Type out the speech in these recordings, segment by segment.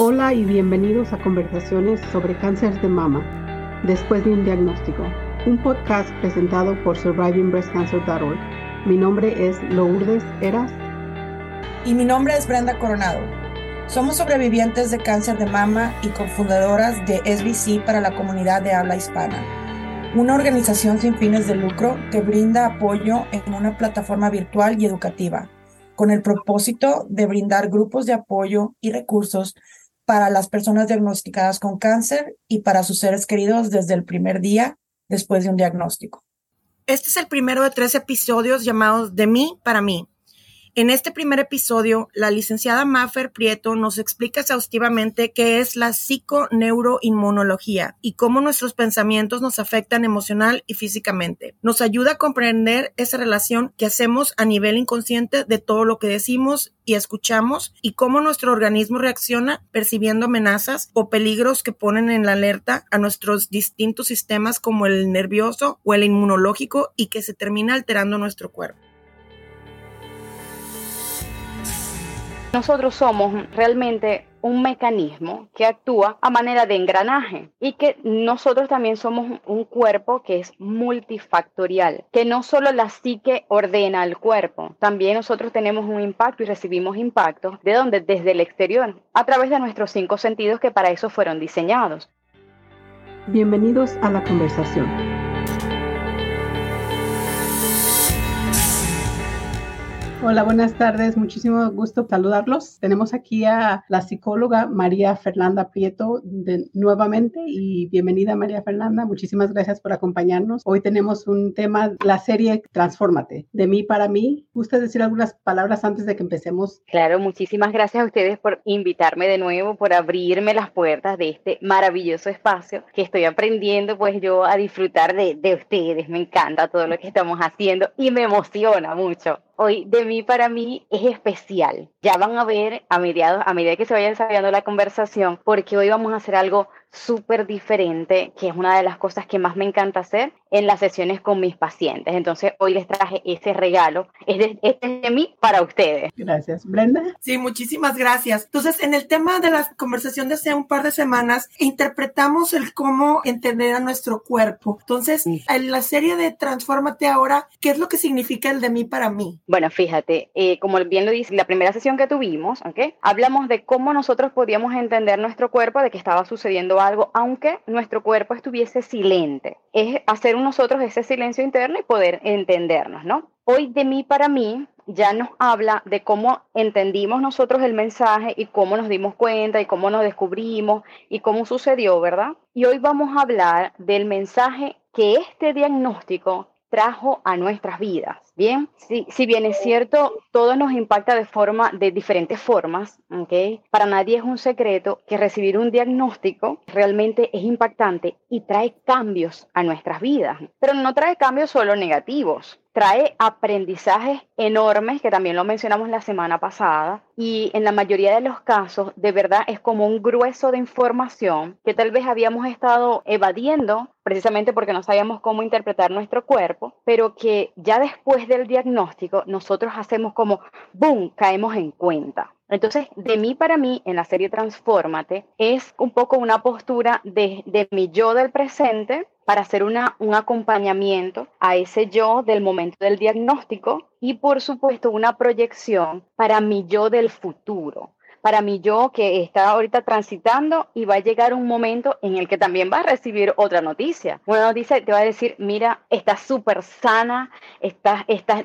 Hola y bienvenidos a Conversaciones sobre Cáncer de Mama, después de un diagnóstico, un podcast presentado por SurvivingBreastCancer.org. Mi nombre es Lourdes Eras. Y mi nombre es Brenda Coronado. Somos sobrevivientes de cáncer de mama y cofundadoras de SBC para la comunidad de habla hispana, una organización sin fines de lucro que brinda apoyo en una plataforma virtual y educativa, con el propósito de brindar grupos de apoyo y recursos para las personas diagnosticadas con cáncer y para sus seres queridos desde el primer día después de un diagnóstico. Este es el primero de 3 episodios llamados De mí para mí. En este primer episodio, la licenciada Mafer Prieto nos explica exhaustivamente qué es la psiconeuroinmunología y cómo nuestros pensamientos nos afectan emocional y físicamente. Nos ayuda a comprender esa relación que hacemos a nivel inconsciente de todo lo que decimos y escuchamos y cómo nuestro organismo reacciona percibiendo amenazas o peligros que ponen en la alerta a nuestros distintos sistemas como el nervioso o el inmunológico y que se termina alterando nuestro cuerpo. Nosotros somos realmente un mecanismo que actúa a manera de engranaje y que nosotros también somos un cuerpo que es multifactorial, que no solo la psique ordena al cuerpo, también nosotros tenemos un impacto y recibimos impactos de donde desde el exterior, a través de nuestros 5 sentidos que para eso fueron diseñados. Bienvenidos a la conversación. Hola, buenas tardes. Muchísimo gusto saludarlos. Tenemos aquí a la psicóloga María Fernanda Prieto nuevamente y bienvenida María Fernanda. Muchísimas gracias por acompañarnos. Hoy tenemos un tema, la serie Transfórmate, de mí para mí. ¿Gustas decir algunas palabras antes de que empecemos? Claro, muchísimas gracias a ustedes por invitarme de nuevo, por abrirme las puertas de este maravilloso espacio que estoy aprendiendo pues yo a disfrutar de ustedes. Me encanta todo lo que estamos haciendo y me emociona mucho. Hoy de mí para mí es especial. Ya van a ver a medida que se vaya desarrollando la conversación, porque hoy vamos a hacer algo súper diferente, que es una de las cosas que más me encanta hacer en las sesiones con mis pacientes. Entonces hoy les traje ese regalo. Este es de mí para ustedes. Gracias, Brenda. Sí, muchísimas gracias. Entonces, en el tema de la conversación de hace un par de semanas, interpretamos el cómo entender a nuestro cuerpo. Entonces, en la serie de Transfórmate ahora, ¿qué es lo que significa el de mí para mí? Bueno, fíjate, como bien lo dice, la primera sesión que tuvimos, ¿okay? Hablamos de cómo nosotros podíamos entender nuestro cuerpo, de que estaba sucediendo algo, aunque nuestro cuerpo estuviese silente. Es hacer nosotros ese silencio interno y poder entendernos, ¿no? Hoy de mí para mí ya nos habla de cómo entendimos nosotros el mensaje y cómo nos dimos cuenta y cómo nos descubrimos y cómo sucedió, ¿verdad? Y hoy vamos a hablar del mensaje que este diagnóstico trajo a nuestras vidas, ¿bien? Si bien es cierto, todo nos impacta de diferentes formas, ¿ok? Para nadie es un secreto que recibir un diagnóstico realmente es impactante y trae cambios a nuestras vidas, pero no trae cambios solo negativos. Trae aprendizajes enormes, que también lo mencionamos la semana pasada, y en la mayoría de los casos, de verdad, es como un grueso de información que tal vez habíamos estado evadiendo, precisamente porque no sabíamos cómo interpretar nuestro cuerpo, pero que ya después del diagnóstico, nosotros hacemos como ¡boom!, caemos en cuenta. Entonces, de mí para mí, en la serie Transfórmate, es un poco una postura de mi yo del presente para hacer un acompañamiento a ese yo del momento del diagnóstico y, por supuesto, una proyección para mi yo del futuro, para mi yo que está ahorita transitando y va a llegar un momento en el que también va a recibir otra noticia. Una noticia te va a decir, mira, estás súper sana,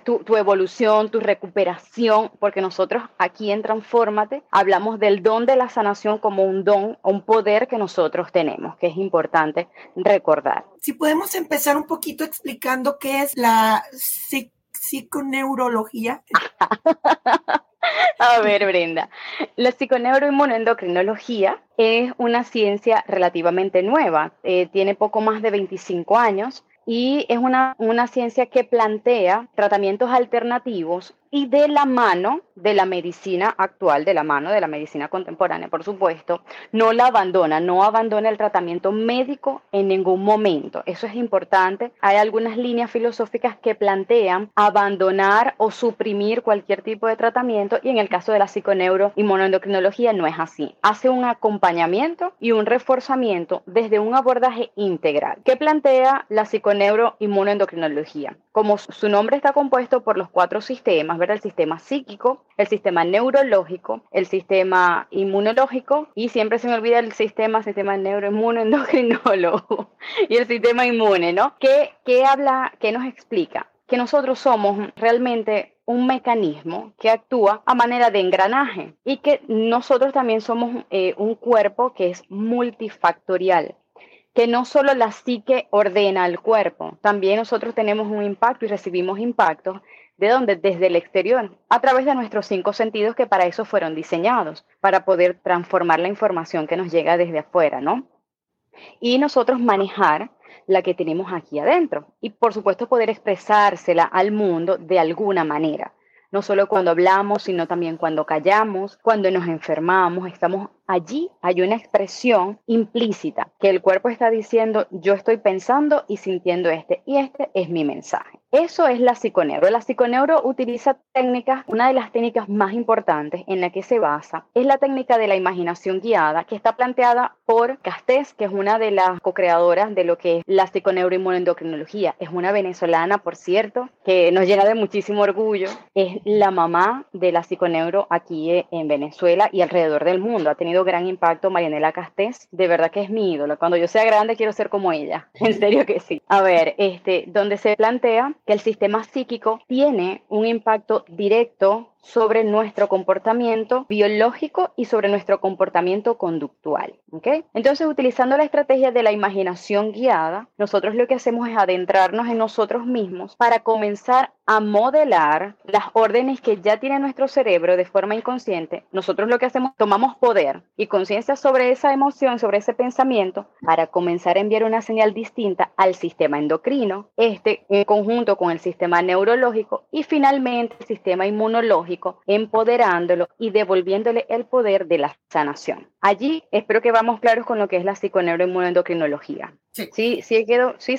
tu evolución, tu recuperación, porque nosotros aquí en Transfórmate hablamos del don de la sanación como un don, un poder que nosotros tenemos, que es importante recordar. Si podemos empezar un poquito explicando qué es la psiconeurología. A ver, Brenda, la psiconeuroinmunoendocrinología es una ciencia relativamente nueva, tiene poco más de 25 años y es una ciencia que plantea tratamientos alternativos y de la mano de la medicina actual, de la mano de la medicina contemporánea, por supuesto, no la abandona, no abandona el tratamiento médico en ningún momento. Eso es importante. Hay algunas líneas filosóficas que plantean abandonar o suprimir cualquier tipo de tratamiento y en el caso de la psiconeuroinmunoendocrinología no es así. Hace un acompañamiento y un reforzamiento desde un abordaje integral. ¿Qué plantea la psiconeuroinmunoendocrinología? Como su nombre está compuesto por los 4 sistemas, el sistema psíquico, el sistema neurológico, el sistema inmunológico y siempre se me olvida el sistema neuroinmunoendocrinólogo y el sistema inmune, ¿no? ¿Qué habla, qué nos explica? Que nosotros somos realmente un mecanismo que actúa a manera de engranaje y que nosotros también somos un cuerpo que es multifactorial, que no solo la psique ordena al cuerpo, también nosotros tenemos un impacto y recibimos impactos. ¿De dónde? Desde el exterior, a través de nuestros 5 sentidos que para eso fueron diseñados, para poder transformar la información que nos llega desde afuera, ¿no? Y nosotros manejar la que tenemos aquí adentro y por supuesto poder expresársela al mundo de alguna manera. No solo cuando hablamos, sino también cuando callamos, cuando nos enfermamos, estamos allí, hay una expresión implícita que el cuerpo está diciendo, yo estoy pensando y sintiendo y este es mi mensaje. Eso es la psiconeuro. La psiconeuro utiliza técnicas, una de las técnicas más importantes en la que se basa es la técnica de la imaginación guiada, que está planteada por Castés, que es una de las co-creadoras de lo que es la psiconeuroinmunoendocrinología. Es una venezolana, por cierto, que nos llena de muchísimo orgullo. Es la mamá de la psiconeuro aquí en Venezuela y alrededor del mundo. Ha tenido gran impacto Marianela Castés, de verdad que es mi ídolo. Cuando yo sea grande quiero ser como ella, en serio que sí. A ver, donde se plantea que el sistema psíquico tiene un impacto directo sobre nuestro comportamiento biológico y sobre nuestro comportamiento conductual, ¿ok? Entonces, utilizando la estrategia de la imaginación guiada, nosotros lo que hacemos es adentrarnos en nosotros mismos para comenzar a modelar las órdenes que ya tiene nuestro cerebro de forma inconsciente. Nosotros lo que hacemos es tomamos poder y conciencia sobre esa emoción, sobre ese pensamiento, para comenzar a enviar una señal distinta al sistema endocrino, en conjunto con el sistema neurológico y finalmente el sistema inmunológico, empoderándolo y devolviéndole el poder de la sanación. Allí espero que vamos claros con lo que es la psiconeuroinmunoendocrinología. Sí. ¿Sí se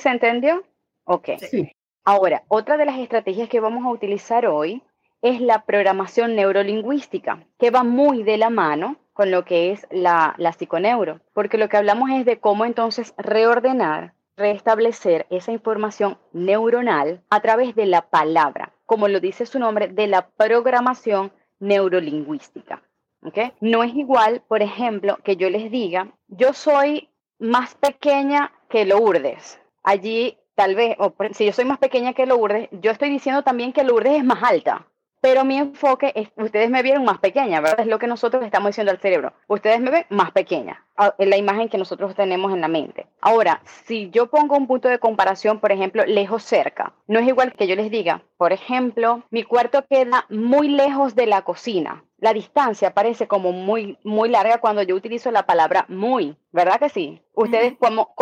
entendió? Ok. Sí. Ahora, otra de las estrategias que vamos a utilizar hoy es la programación neurolingüística, que va muy de la mano con lo que es la psiconeuro, porque lo que hablamos es de cómo entonces reordenar, restablecer esa información neuronal a través de la palabra, como lo dice su nombre, de la programación neurolingüística, ¿okay? No es igual, por ejemplo, que yo les diga, yo soy más pequeña que Lourdes. Allí, tal vez, si yo soy más pequeña que Lourdes, yo estoy diciendo también que Lourdes es más alta, pero mi enfoque es, ustedes me vieron más pequeña, ¿verdad? Es lo que nosotros le estamos diciendo al cerebro. Ustedes me ven más pequeña, es la imagen que nosotros tenemos en la mente. Ahora, si yo pongo un punto de comparación, por ejemplo, lejos-cerca, no es igual que yo les diga, por ejemplo, mi cuarto queda muy lejos de la cocina. La distancia parece como muy, muy larga cuando yo utilizo la palabra muy, ¿verdad que sí? Ustedes, como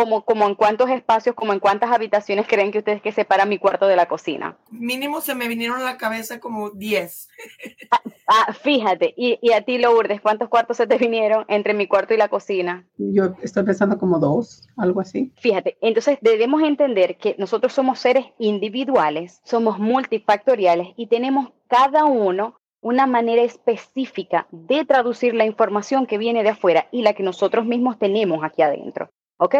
en cuántos espacios, como en cuántas habitaciones creen que ustedes que separan mi cuarto de la cocina. Mínimo se me vinieron a la cabeza como 10. Fíjate, y a ti, Lourdes, ¿cuántos cuartos se te vinieron entre mi cuarto y la cocina? Yo estoy pensando como 2, algo así. Fíjate, entonces debemos entender que nosotros somos seres individuales, somos multifactoriales y tenemos cada uno una manera específica de traducir la información que viene de afuera y la que nosotros mismos tenemos aquí adentro, ¿ok?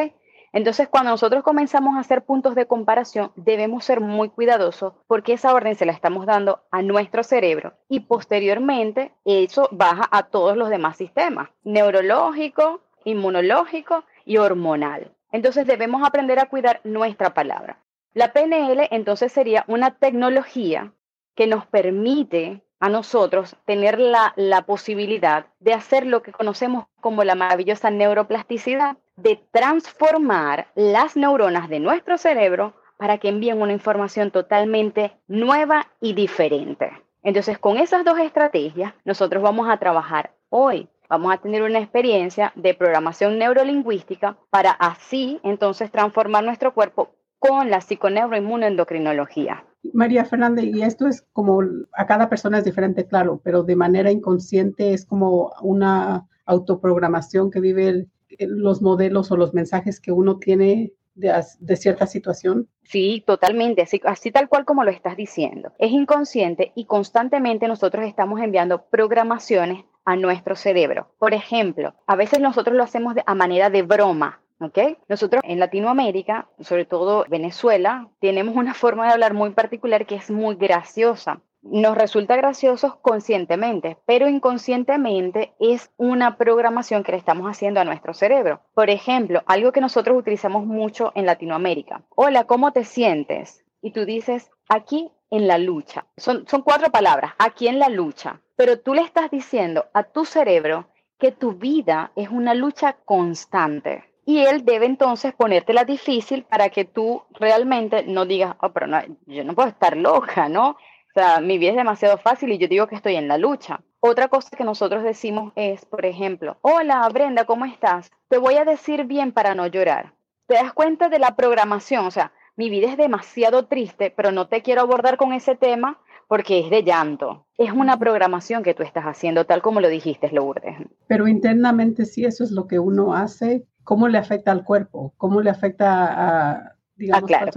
Entonces, cuando nosotros comenzamos a hacer puntos de comparación, debemos ser muy cuidadosos porque esa orden se la estamos dando a nuestro cerebro y posteriormente eso baja a todos los demás sistemas, neurológico, inmunológico y hormonal. Entonces, debemos aprender a cuidar nuestra palabra. La PNL, entonces, sería una tecnología que nos permite a nosotros tener la posibilidad de hacer lo que conocemos como la maravillosa neuroplasticidad, de transformar las neuronas de nuestro cerebro para que envíen una información totalmente nueva y diferente. Entonces, con esas 2 estrategias, nosotros vamos a trabajar hoy. Vamos a tener una experiencia de programación neurolingüística para así, entonces, transformar nuestro cuerpo con la psiconeuroinmunoendocrinología. María Fernanda, y esto es como a cada persona es diferente, claro, pero de manera inconsciente es como una autoprogramación que vive los modelos o los mensajes que uno tiene de cierta situación. Sí, totalmente, así tal cual como lo estás diciendo. Es inconsciente y constantemente nosotros estamos enviando programaciones a nuestro cerebro. Por ejemplo, a veces nosotros lo hacemos a manera de broma. ¿Okay? Nosotros en Latinoamérica, sobre todo Venezuela, tenemos una forma de hablar muy particular que es muy graciosa. Nos resulta gracioso conscientemente, pero inconscientemente es una programación que le estamos haciendo a nuestro cerebro. Por ejemplo, algo que nosotros utilizamos mucho en Latinoamérica. Hola, ¿cómo te sientes? Y tú dices, aquí en la lucha. Son 4 palabras, aquí en la lucha. Pero tú le estás diciendo a tu cerebro que tu vida es una lucha constante. Y él debe entonces ponértela difícil para que tú realmente no digas, oh, pero no, yo no puedo estar loca, ¿no? O sea, mi vida es demasiado fácil y yo digo que estoy en la lucha. Otra cosa que nosotros decimos es, por ejemplo, hola Brenda, ¿cómo estás? Te voy a decir bien para no llorar. ¿Te das cuenta de la programación? O sea, mi vida es demasiado triste, pero no te quiero abordar con ese tema porque es de llanto. Es una programación que tú estás haciendo, tal como lo dijiste, Lourdes. Pero internamente sí, eso es lo que uno hace. ¿Cómo le afecta al cuerpo? ¿Cómo le afecta a, digamos, claro,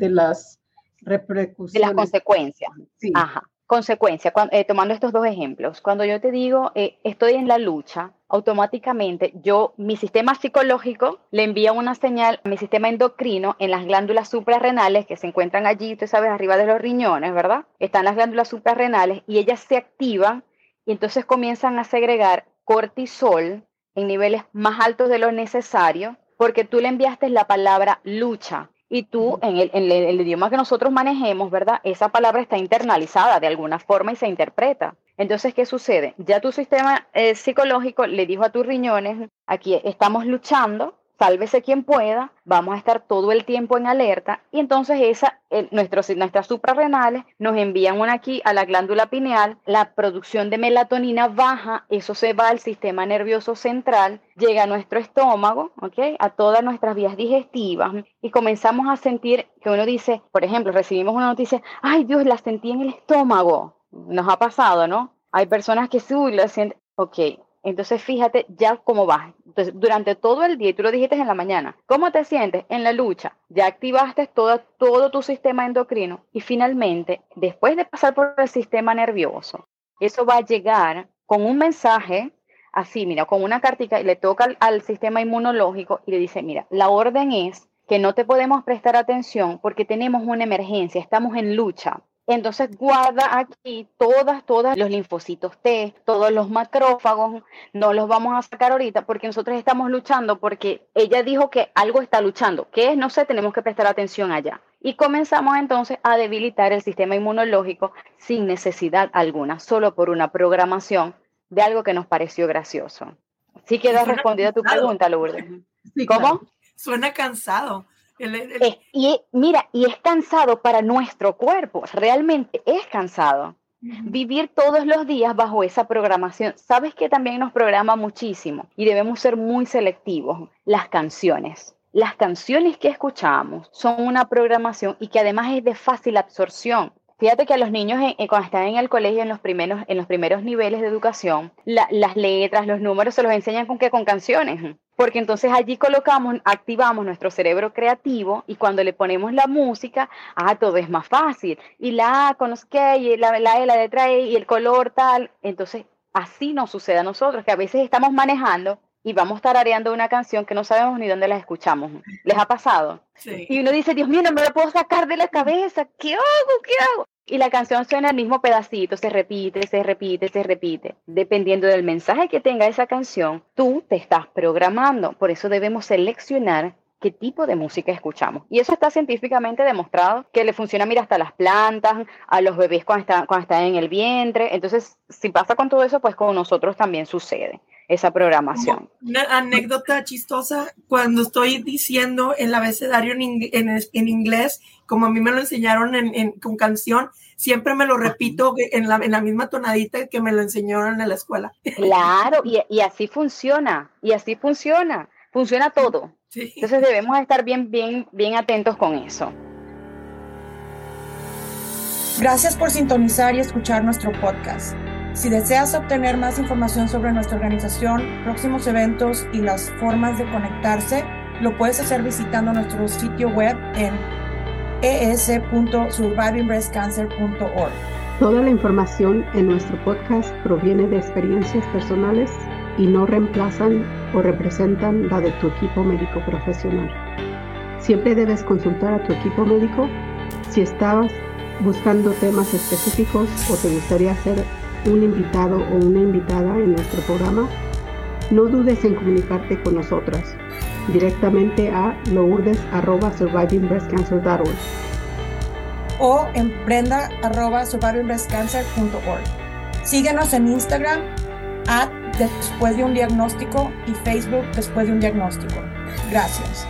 las repercusiones? De las consecuencias. Sí. Ajá. Consecuencia. Tomando estos 2 ejemplos, cuando yo te digo estoy en la lucha, automáticamente mi sistema psicológico le envía una señal a mi sistema endocrino en las glándulas suprarrenales que se encuentran allí, tú sabes, arriba de los riñones, ¿verdad? Están las glándulas suprarrenales y ellas se activan y entonces comienzan a segregar cortisol en niveles más altos de lo necesario, porque tú le enviaste la palabra lucha, y tú, en el idioma que nosotros manejemos, ¿verdad? Esa palabra está internalizada de alguna forma y se interpreta. Entonces, ¿qué sucede? Ya tu sistema psicológico le dijo a tus riñones, aquí estamos luchando, sálvese quien pueda, vamos a estar todo el tiempo en alerta, y entonces nuestras suprarrenales nos envían una aquí a la glándula pineal, la producción de melatonina baja, eso se va al sistema nervioso central, llega a nuestro estómago, ¿okay? A todas nuestras vías digestivas, y comenzamos a sentir que uno dice, por ejemplo, recibimos una noticia, ¡ay Dios, la sentí en el estómago! Nos ha pasado, ¿no? Hay personas que sí, la sienten, ok. Entonces, fíjate ya cómo vas. Entonces, durante todo el día, y tú lo dijiste en la mañana, ¿cómo te sientes? En la lucha. Ya activaste todo tu sistema endocrino y finalmente, después de pasar por el sistema nervioso, eso va a llegar con un mensaje, así, mira, con una cartica, y le toca al sistema inmunológico y le dice, mira, la orden es que no te podemos prestar atención porque tenemos una emergencia, estamos en lucha. Entonces guarda aquí todas los linfocitos T, todos los macrófagos, no los vamos a sacar ahorita porque nosotros estamos luchando porque ella dijo que algo está luchando, ¿qué es? No sé, tenemos que prestar atención allá. Y comenzamos entonces a debilitar el sistema inmunológico sin necesidad alguna, solo por una programación de algo que nos pareció gracioso. Sí queda respondida tu pregunta, Lourdes. Sí, claro. ¿Cómo? Suena cansado. Y es cansado para nuestro cuerpo, realmente es cansado. Vivir todos los días bajo esa programación, sabes que también nos programa muchísimo y debemos ser muy selectivos. Las canciones que escuchamos son una programación y que además es de fácil absorción. Fíjate que a los niños cuando están en el colegio en los primeros niveles de educación, las letras, los números se los enseñan con canciones, porque entonces allí activamos nuestro cerebro creativo y cuando le ponemos la música, todo es más fácil y la A con los que y la E, la letra E y el color tal, entonces así nos sucede a nosotros que a veces estamos manejando y vamos tarareando una canción que no sabemos ni dónde la escuchamos. ¿Les ha pasado? Sí. Y uno dice, Dios mío, no me la puedo sacar de la cabeza. ¿Qué hago? Y la canción suena el mismo pedacito, se repite. Dependiendo del mensaje que tenga esa canción, tú te estás programando. Por eso debemos seleccionar qué tipo de música escuchamos. Y eso está científicamente demostrado que le funciona, mira, hasta las plantas, a los bebés cuando están en el vientre. Entonces, si pasa con todo eso, pues con nosotros también sucede esa programación. Una anécdota chistosa, cuando estoy diciendo el abecedario en inglés, como a mí me lo enseñaron con canción, siempre me lo repito en la misma tonadita que me lo enseñaron en la escuela. Claro, y así funciona, funciona todo. Sí. Entonces debemos estar bien atentos con eso. Gracias por sintonizar y escuchar nuestro podcast. Si deseas obtener más información sobre nuestra organización, próximos eventos y las formas de conectarse, lo puedes hacer visitando nuestro sitio web en es.survivingbreastcancer.org. Toda la información en nuestro podcast proviene de experiencias personales y no reemplazan o representan la de tu equipo médico profesional. Siempre debes consultar a tu equipo médico si estabas buscando temas específicos o te gustaría ser un invitado o una invitada en nuestro programa. No dudes en comunicarte con nosotras directamente a lourdes@survivingbreastcancer.org o en brenda@survivingbreastcancer.org. Síguenos en Instagram @despuesdeundiagnóstico y Facebook Después de un Diagnóstico. Gracias.